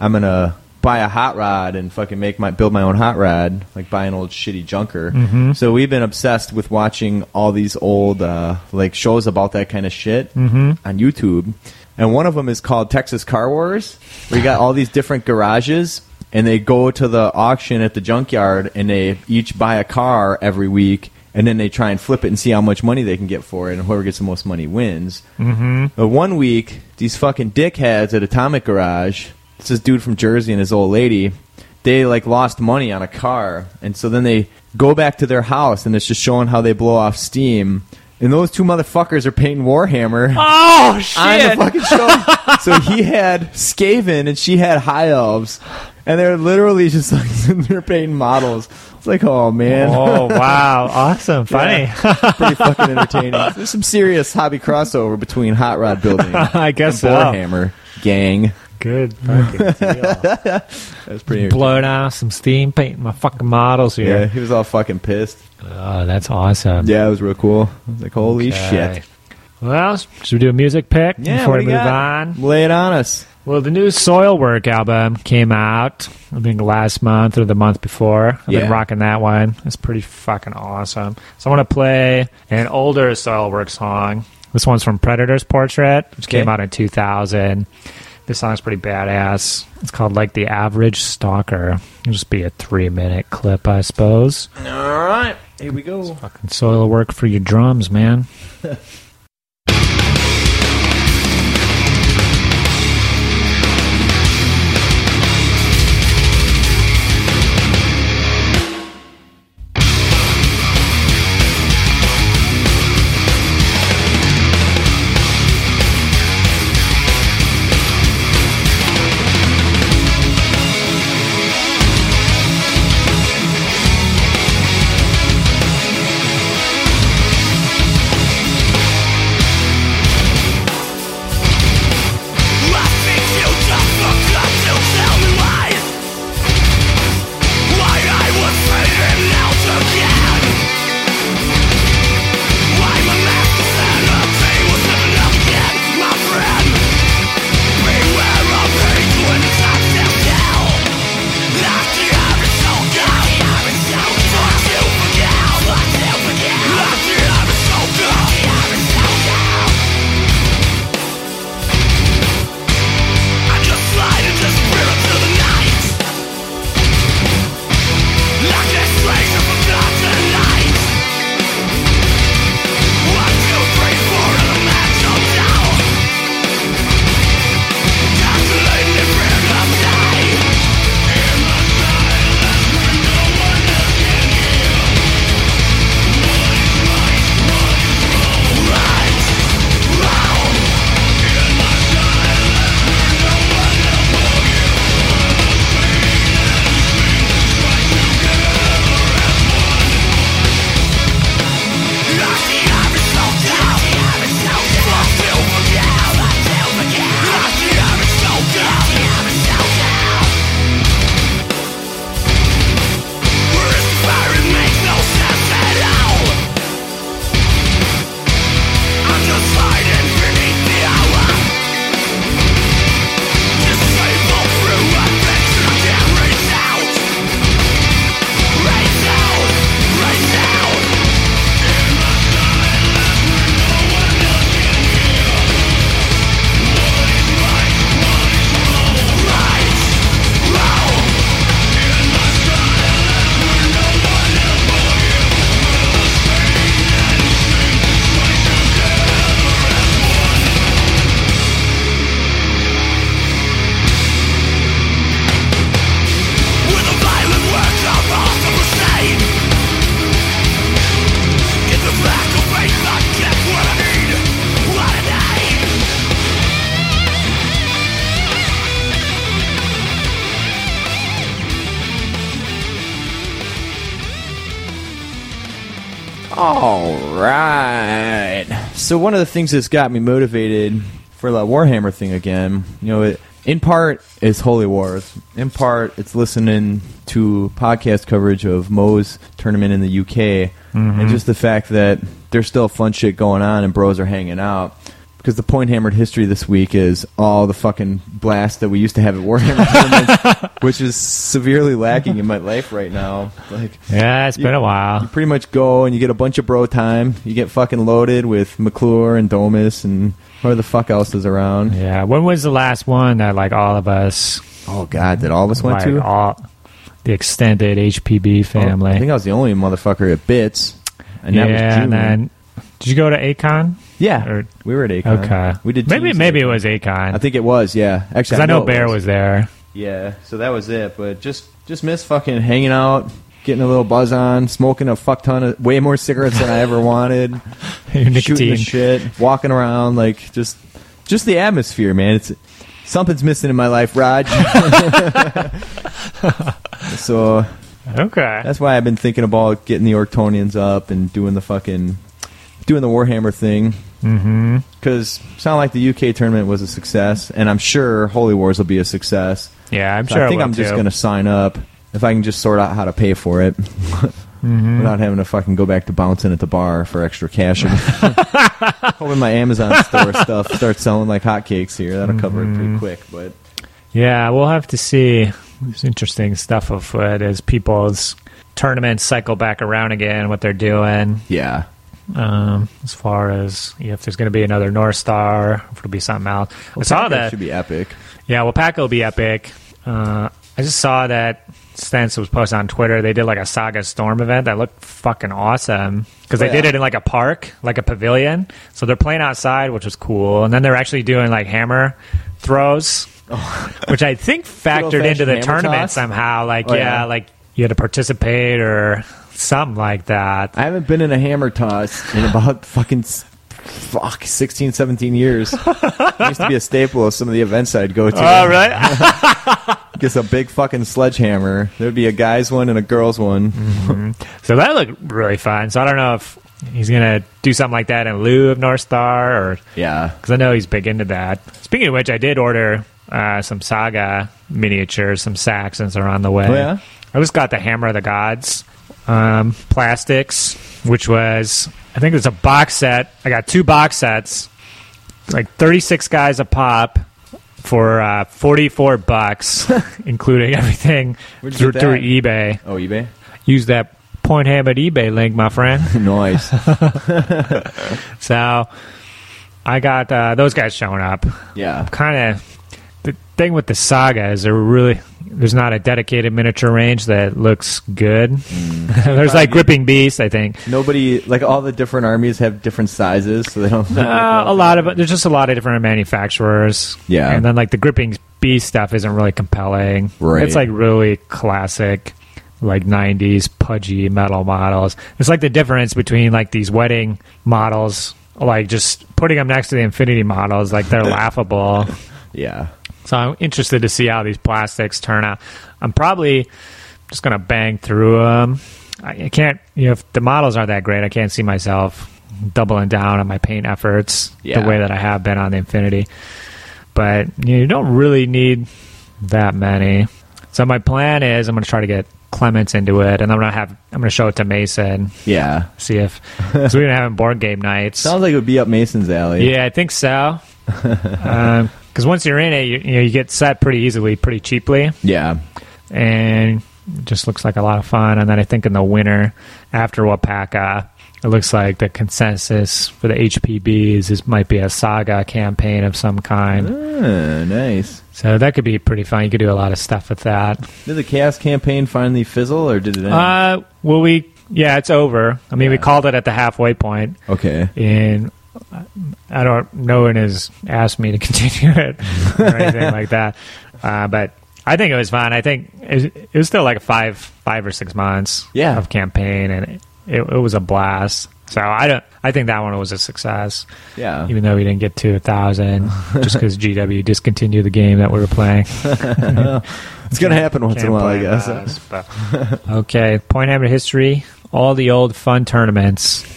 gonna buy a hot rod and fucking build my own hot rod, like buy an old shitty junker. Mm-hmm. So we've been obsessed with watching all these old like shows about that kind of shit on YouTube. And one of them is called Texas Car Wars, where you got all these different garages and they go to the auction at the junkyard and they each buy a car every week. And then they try and flip it and see how much money they can get for it, and whoever gets the most money wins. But one week, these fucking dickheads at Atomic Garage it's this dude from Jersey and his old lady. They like lost money on a car, and so then they go back to their house, and it's just showing how they blow off steam. And those two motherfuckers are painting Warhammer. Oh shit! On the fucking show. So he had Skaven and she had High Elves, and they're literally just like they're painting models. It's like, oh man! Oh wow! Awesome! Funny. Yeah, pretty fucking entertaining. There's some serious hobby crossover between hot rod building, I guess, and Warhammer gang. Good fucking deal. That's pretty blowing off some steam, painting my fucking models here. Yeah, he was all fucking pissed. Oh, that's awesome. Yeah, it was real cool. I was like, holy shit. Well, should we do a music pick before we move on? Lay it on us. Well, the new Soilwork album came out, I think, last month or the month before. I've been rocking that one. It's pretty fucking awesome. So I want to play an older Soilwork song. This one's from Predator's Portrait, which came out in 2000. This song's pretty badass. It's called, like, The Average Stalker. It'll just be a 3-minute clip, I suppose. All right. Here we go. It's fucking soil work for your drums, man. So one of the things that's got me motivated for that Warhammer thing again, you know, in part it's Holy Wars, in part it's listening to podcast coverage of Moe's tournament in the UK, and just the fact that there's still fun shit going on and bros are hanging out. Because the Point Hammered history this week is all the fucking blast that we used to have at Warhammer tournaments, which is severely lacking in my life right now. Like, yeah, it's been a while. You pretty much go and you get a bunch of bro time. You get fucking loaded with McClure and Domus and whoever the fuck else is around. Yeah, when was the last one that like all of us... Oh, God, that all of us went to? All, the extended HPB family. Oh, I think I was the only motherfucker at Bits. And that was June. And then... Did you go to Akon? Yeah, or, we were at Akon. Okay, we did. Maybe it was Akon. I think it was. Yeah, actually, because I know Bear was there. Yeah, so that was it. But just miss fucking hanging out, getting a little buzz on, smoking a fuck ton of way more cigarettes than I ever wanted, shooting the shit, walking around, like just the atmosphere, man. It's something's missing in my life, Raj. So okay, that's why I've been thinking about getting the Orctonians up and doing the Warhammer thing. Because mm-hmm. Sound like the UK tournament was a success, and I'm sure Holy Wars will be a success. Yeah, I'm so sure. I think I'm just going to sign up if I can just sort out how to pay for it mm-hmm. without having to fucking go back to bouncing at the bar for extra cash. Hoping my Amazon store stuff starts selling like hotcakes here. That'll mm-hmm. cover it pretty quick. But yeah, we'll have to see. There's interesting stuff afoot as people's tournaments cycle back around again. What they're doing. Yeah. As far as if there's going to be another North Star, if it'll be something else. I saw that should be epic. Yeah, Wapaka will be epic. I just saw that Stance was posted on Twitter. They did like a Saga Storm event that looked fucking awesome because they did it in like a park, like a pavilion. So they're playing outside, which was cool, and then they're actually doing like hammer throws, which I think factored into the tournament toss? Somehow. Like like you had to participate or. Something like that. I haven't been in a hammer toss in about 16, 17 years. It used to be a staple of some of the events I'd go to. All right. Just a big fucking sledgehammer. There'd be a guy's one and a girl's one. Mm-hmm. So that looked really fun. So I don't know if he's going to do something like that in lieu of North Star. Or, yeah. Because I know he's big into that. Speaking of which, I did order some Saga miniatures, some Saxons are on the way. Oh, yeah? I just got the Hammer of the Gods. Plastics, which was I think it was a box set. I got two box sets, like 36 guys a pop for $44, including everything through eBay. Oh, eBay? Use that Point Hammered eBay link, my friend. Nice. So I got those guys showing up. Yeah, kind of. The thing with the Saga is there's not a dedicated miniature range that looks good. There's like Gripping Beast, I think. Nobody, like all the different armies have different sizes, so they don't... a lot of... There's just a lot of different manufacturers. Yeah. And then like the Gripping Beast stuff isn't really compelling. Right. It's like really classic, like 90s pudgy metal models. It's like the difference between like these wedding models, like just putting them next to the Infinity models, like they're laughable. Yeah. So I'm interested to see how these plastics turn out. I'm probably just going to bang through them. I can't, if the models aren't that great, I can't see myself doubling down on my paint efforts the way that I have been on the Infinity. But you don't really need that many. So my plan is I'm going to try to get Clements into it, and I'm going to show it to Mason. Yeah. See if... Because we've been having board game nights. Sounds like it would be up Mason's alley. Yeah, I think so. Because once you're in it, you get set pretty easily, pretty cheaply. Yeah. And it just looks like a lot of fun. And then I think in the winter, after Wapaka, it looks like the consensus for the HPBs might be a Saga campaign of some kind. Oh, nice. So that could be pretty fun. You could do a lot of stuff with that. Did the Chaos campaign finally fizzle, or did it end? It's over. I mean, we called it at the halfway point. Okay. No one has asked me to continue it or anything like that. But I think it was fun. I think it was still like 5 or 6 months of campaign, and it was a blast. So I think that one was a success. Yeah. Even though we didn't get to 1,000, just because GW discontinued the game that we were playing. It's going to happen once in a while, I guess. Okay, Point Hammered history, all the old fun tournaments.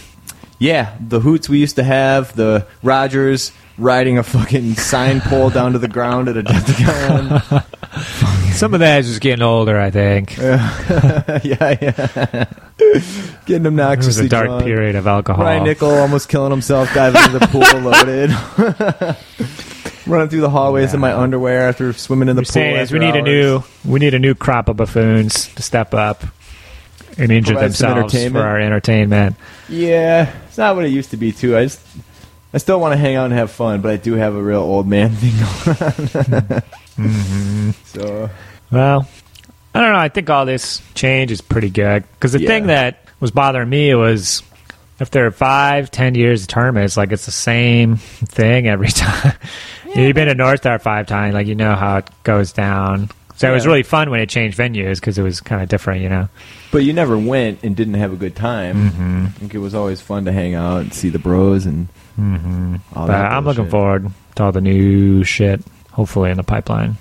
Yeah, the hoots we used to have, the Rogers riding a fucking sign pole down to the ground at a Decepticon. Some of that is just getting older, I think. Yeah. Getting obnoxiously. It was a dark period of alcohol. Brian Nickel almost killing himself, diving into the pool loaded. Running through the hallways in my underwear after swimming in the pool. We need a new crop of buffoons to step up. And injure themselves for our entertainment. Yeah, it's not what it used to be, too. I still want to hang out and have fun, but I do have a real old man thing going on. Mm-hmm. So, well, I don't know. I think all this change is pretty good. Because the thing that was bothering me was after 5-10 years of tournament, it's like it's the same thing every time. Yeah. You've been to North Star 5 times, like you know how it goes down. So yeah. It was really fun when it changed venues because it was kind of different, you know. But you never went and didn't have a good time. Mm-hmm. I think it was always fun to hang out and see the bros and all that. I'm looking forward to all the new shit, hopefully in the pipeline.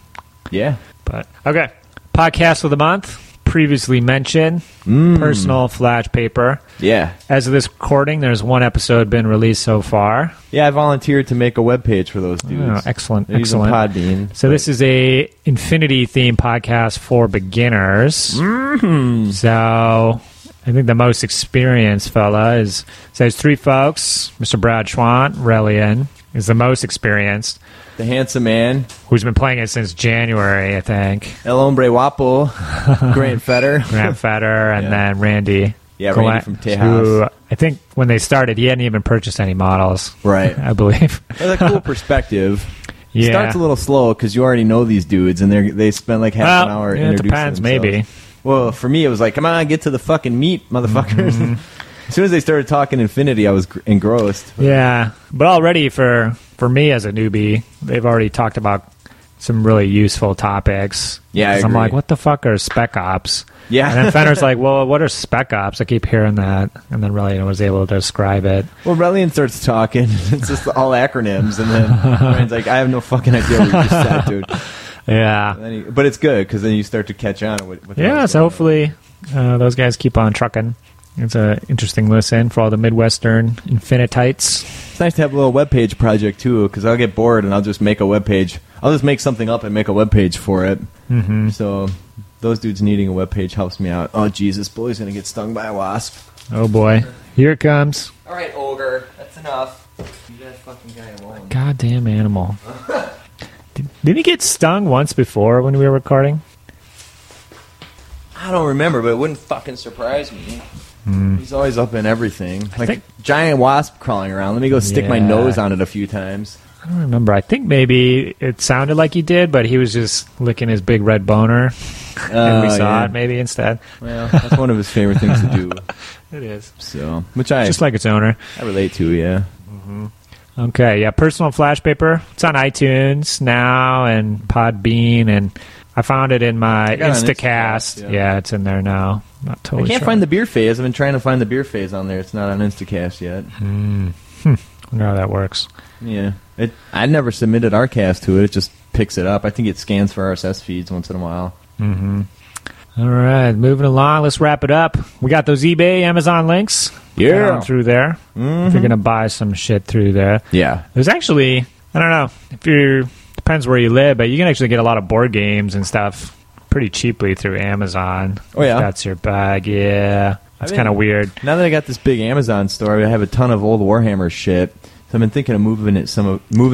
Yeah. But okay, podcast of the month. Previously mentioned, Personal Flash Paper. Yeah. As of this recording, there's one episode been released so far. Yeah, I volunteered to make a webpage for those dudes. Oh, excellent. They're excellent. Podbean, so this is a Infinity-themed podcast for beginners. Mm-hmm. So I think the most experienced fella is... So there's 3 folks. Mr. Brad Schwant, Relian, is the most experienced. The handsome man. Who's been playing it since January, I think. El Hombre Guapo. Grant Fetter. And then Randy. Yeah, Randy from Tejas. Who, I think when they started, he hadn't even purchased any models. Right. I believe. That's a cool perspective. Yeah. It starts a little slow because you already know these dudes, and they spend like half an hour introducing themselves. It depends, maybe. Well, for me, it was like, come on, get to the fucking meat, motherfuckers. Mm-hmm. As soon as they started talking Infinity, I was engrossed. But. Yeah, but already for me as a newbie, they've already talked about some really useful topics. Yeah, I agree. I'm like, what the fuck are spec ops? Yeah. And then Fenner's like, well, what are spec ops? I keep hearing that. And then Relian was able to describe it. Well, Relian starts talking. It's just all acronyms. And then Ryan's like, I have no fucking idea what you just said, dude. Yeah. And then but it's good because then you start to catch on. With yeah, so hopefully those guys keep on trucking. It's an interesting listen for all the Midwestern Infinitites. It's nice to have a little webpage project, too, because I'll get bored and I'll just make a webpage. I'll just make something up and make a webpage for it. Mm-hmm. So those dudes needing a webpage helps me out. Oh, Jesus, Bully's going to get stung by a wasp. Oh, boy. Here it comes. All right, Ogre. That's enough. Leave that fucking guy alone. Goddamn animal. Did he get stung once before when we were recording? I don't remember, but it wouldn't fucking surprise me. Mm. He's always up in everything. Like a giant wasp crawling around. Let me go stick my nose on it a few times. I don't remember. I think maybe it sounded like he did, but he was just licking his big red boner. And we saw it maybe instead. Well, that's one of his favorite things to do. It is. So, which I just like its owner. I relate to, yeah. Mm-hmm. Okay, yeah. Personal Flash Paper. It's on iTunes now and Podbean, and I found it in my Instacast. Yeah, it's in there now. Not totally I can't find the beer phase. I've been trying to find the beer phase on there. It's not on Instacast yet. I wonder how that works. Yeah. I never submitted our cast to it. It just picks it up. I think it scans for RSS feeds once in a while. Mm-hmm. All right. Moving along. Let's wrap it up. We got those eBay, Amazon links. Yeah. Down through there. Mm-hmm. If you're going to buy some shit through there. Yeah. There's actually, I don't know, if you're, depends where you live, but you can actually get a lot of board games and stuff pretty cheaply through Amazon. Oh, yeah. If that's your bag, yeah. It's kind of weird. Now that I got this big Amazon store, I have a ton of old Warhammer shit. So I've been thinking of moving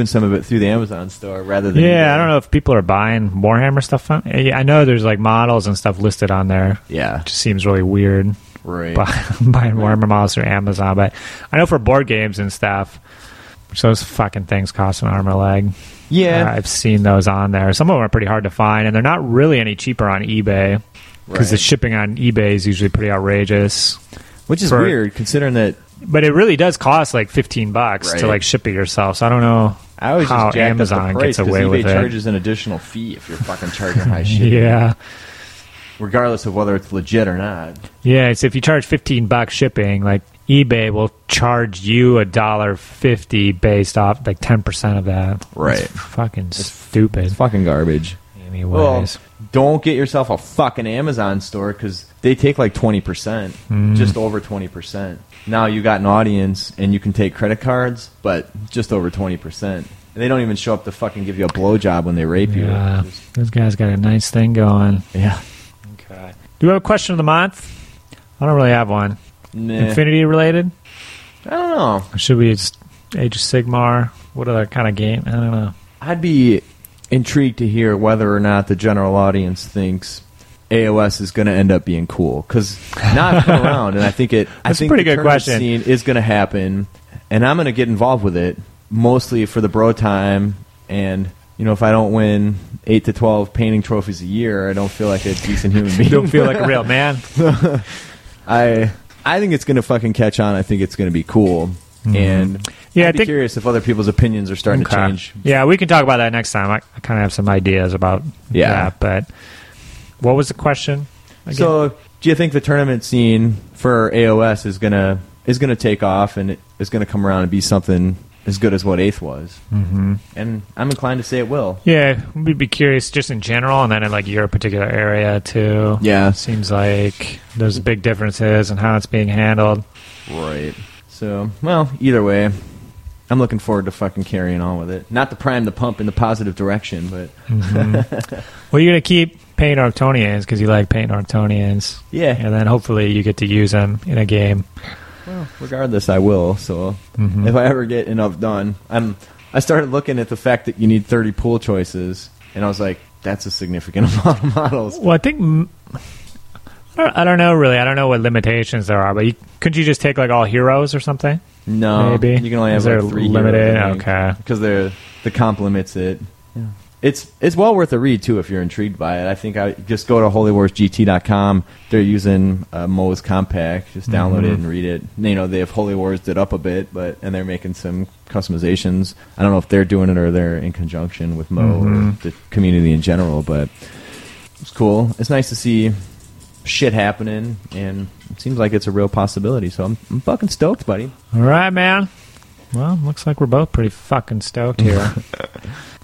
some of it through the Amazon store rather than... Yeah, I don't know if people are buying Warhammer stuff. I know there's like models and stuff listed on there. Yeah. It just seems really weird. Right. Buying Warhammer models through Amazon. But I know for board games and stuff, which those fucking things cost an arm or a leg. Yeah. I've seen those on there. Some of them are pretty hard to find, and they're not really any cheaper on eBay because the shipping on eBay is usually pretty outrageous. Which is weird considering that... But it really does cost like $15 to like ship it yourself, so I don't know how Amazon gets away with it. eBay charges an additional fee if you're fucking charging high shit. Yeah. Regardless of whether it's legit or not. Yeah, so if you charge $15 shipping, like eBay will charge you $1.50 based off like 10% of that. Right. That's fucking stupid. It's fucking garbage. Anyways. Well, don't get yourself a fucking Amazon store because they take like 20%, just over 20%. Now you got an audience and you can take credit cards, but just over 20%. And they don't even show up to fucking give you a blowjob when they rape you. Yeah, this guy's got a nice thing going. Yeah. Okay. Do you have a question of the month? I don't really have one. Nah. Infinity related? I don't know. Or should we just Age of Sigmar? What other kind of game? I don't know. I'd be intrigued to hear whether or not the general audience thinks AOS is going to end up being cool. Because now I've come around, and I think it. That's I think a pretty the good question. Scene is going to happen, and I'm going to get involved with it mostly for the bro time. And you know, if I don't win 8 to 12 painting trophies a year, I don't feel like a decent human being. You don't feel like a real man. I. I think it's going to fucking catch on. I think it's going to be cool. Mm-hmm. And yeah, I'd be curious if other people's opinions are starting to change. Yeah, we can talk about that next time. I kind of have some ideas about that. But what was the question again? So do you think the tournament scene for AOS is going to take off and it's going to come around and be something as good as what 8th was? Mm-hmm. And I'm inclined to say it will. Yeah, we'd be curious just in general, and then in like your particular area too. Yeah. It seems like there's big differences in how it's being handled. Right. So, well, either way, I'm looking forward to fucking carrying on with it. Not to prime the pump in the positive direction, but... Mm-hmm. Well, you're going to keep painting Orctonians because you like painting Orctonians. Yeah. And then hopefully you get to use them in a game. Well, regardless, I will. So if I ever get enough done... I started looking at the fact that you need 30 pool choices, and I was like, that's a significant amount of models. Well, I think... I don't know, really. I don't know what limitations there are, but couldn't you just take, like, all heroes or something? No. Maybe? You can only have, like, 3 limited? Heroes, okay. Because the comp limits it. Yeah. It's well worth a read, too, if you're intrigued by it. I think I just go to holywarsgt.com. They're using Moe's Compact. Just download it and read it. You know, they have Holy Wars did up a bit, and they're making some customizations. I don't know if they're doing it or they're in conjunction with Moe or the community in general, but it's cool. It's nice to see... shit happening, and it seems like it's a real possibility, so I'm fucking stoked, buddy. All right, man. Well, looks like we're both pretty fucking stoked here.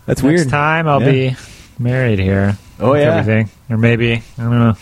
That's weird. Next time I'll be married here. Oh, yeah. Everything. Or maybe, I don't know.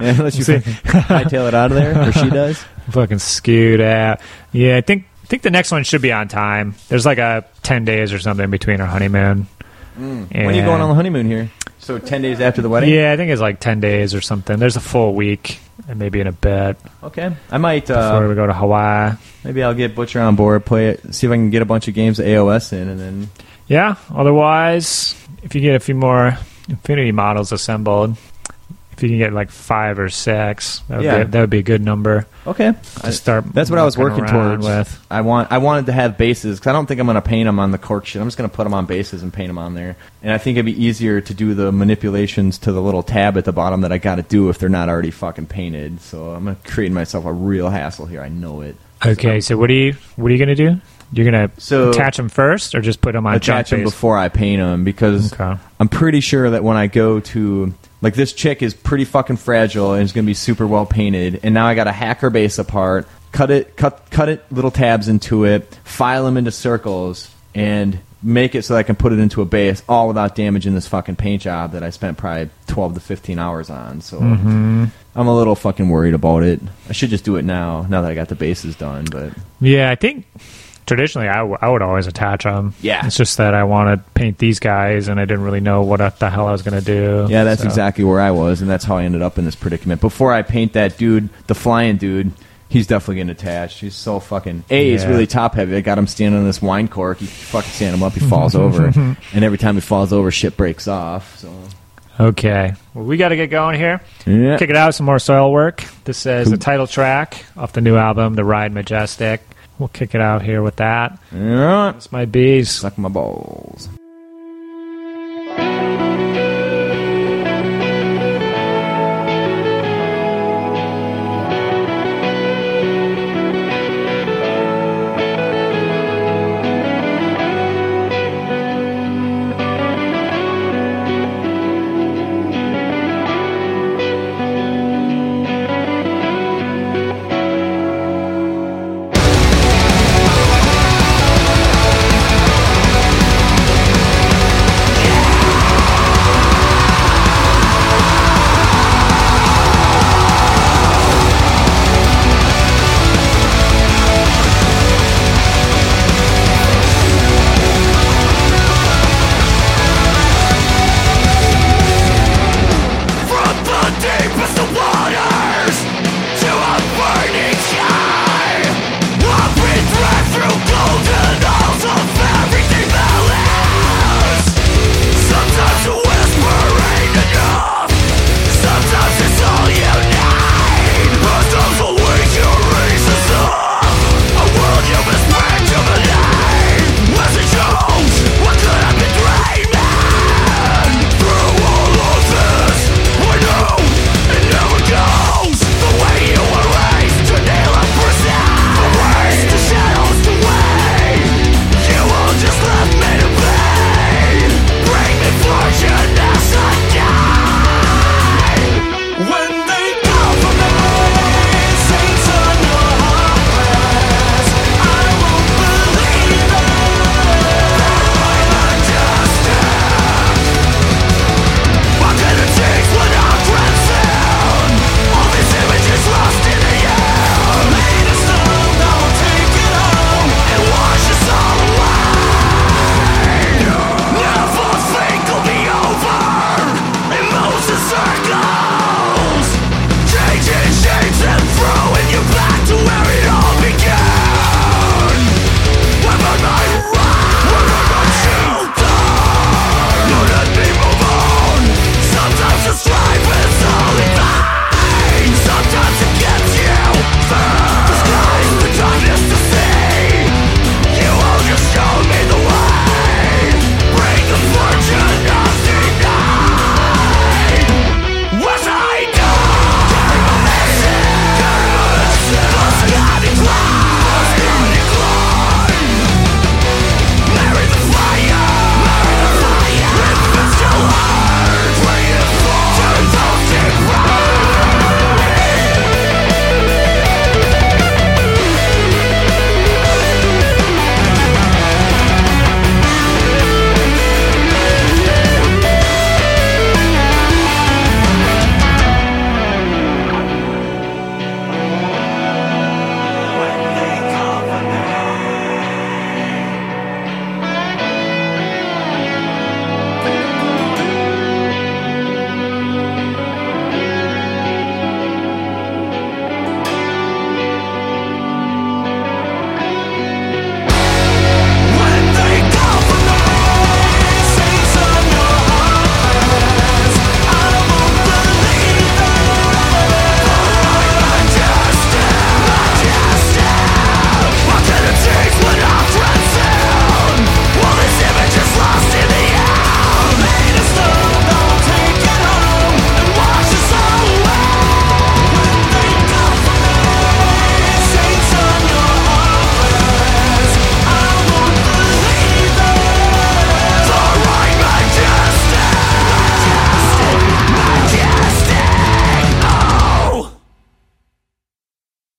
Unless you hightail it out of there, or she does. Fucking scoot out. Yeah, I think the next one should be on time. There's like a 10 days or something between our honeymoon. When are you going on the honeymoon here? So 10 days after the wedding? Yeah, I think it's like 10 days or something. There's a full week and maybe in a bit. Okay. I might... before we go to Hawaii. Maybe I'll get Butcher on board, play it, see if I can get a bunch of games of AOS in, and then... Yeah. Otherwise, if you get a few more Infinity models assembled, if you can get like 5 or 6, that would be a good number. Okay. That's what I was working towards. I wanted to have bases, because I don't think I'm going to paint them on the cork sheet. I'm just going to put them on bases and paint them on there. And I think it'd be easier to do the manipulations to the little tab at the bottom that I got to do if they're not already fucking painted. So I'm going to create myself a real hassle here. I know it. Okay, so what are you going to do? You're going to attach them first or just put them on junk base? Attach them before I paint them, because I'm pretty sure that when I go to... Like, this chick is pretty fucking fragile and it's going to be super well painted. And now I got to hack her base apart, cut it little tabs into it, file them into circles, and make it so that I can put it into a base, all without damaging this fucking paint job that I spent probably 12 to 15 hours on. So I'm a little fucking worried about it. I should just do it now that I got the bases done. But yeah, I think... Traditionally, I would always attach them. Yeah. It's just that I want to paint these guys, and I didn't really know what the hell I was going to do. Yeah, that's exactly where I was, and that's how I ended up in this predicament. Before I paint that dude, the flying dude, he's definitely getting attached. He's so fucking... He's really top-heavy. I got him standing on this wine cork. You fucking stand him up, he falls over. And every time he falls over, shit breaks off. So... Okay. Well, we got to get going here. Yeah. Kick it out with some more soil work. This is the title track off the new album, The Ride Majestic. We'll kick it out here with that. Yeah. That's my bees. Suck my balls.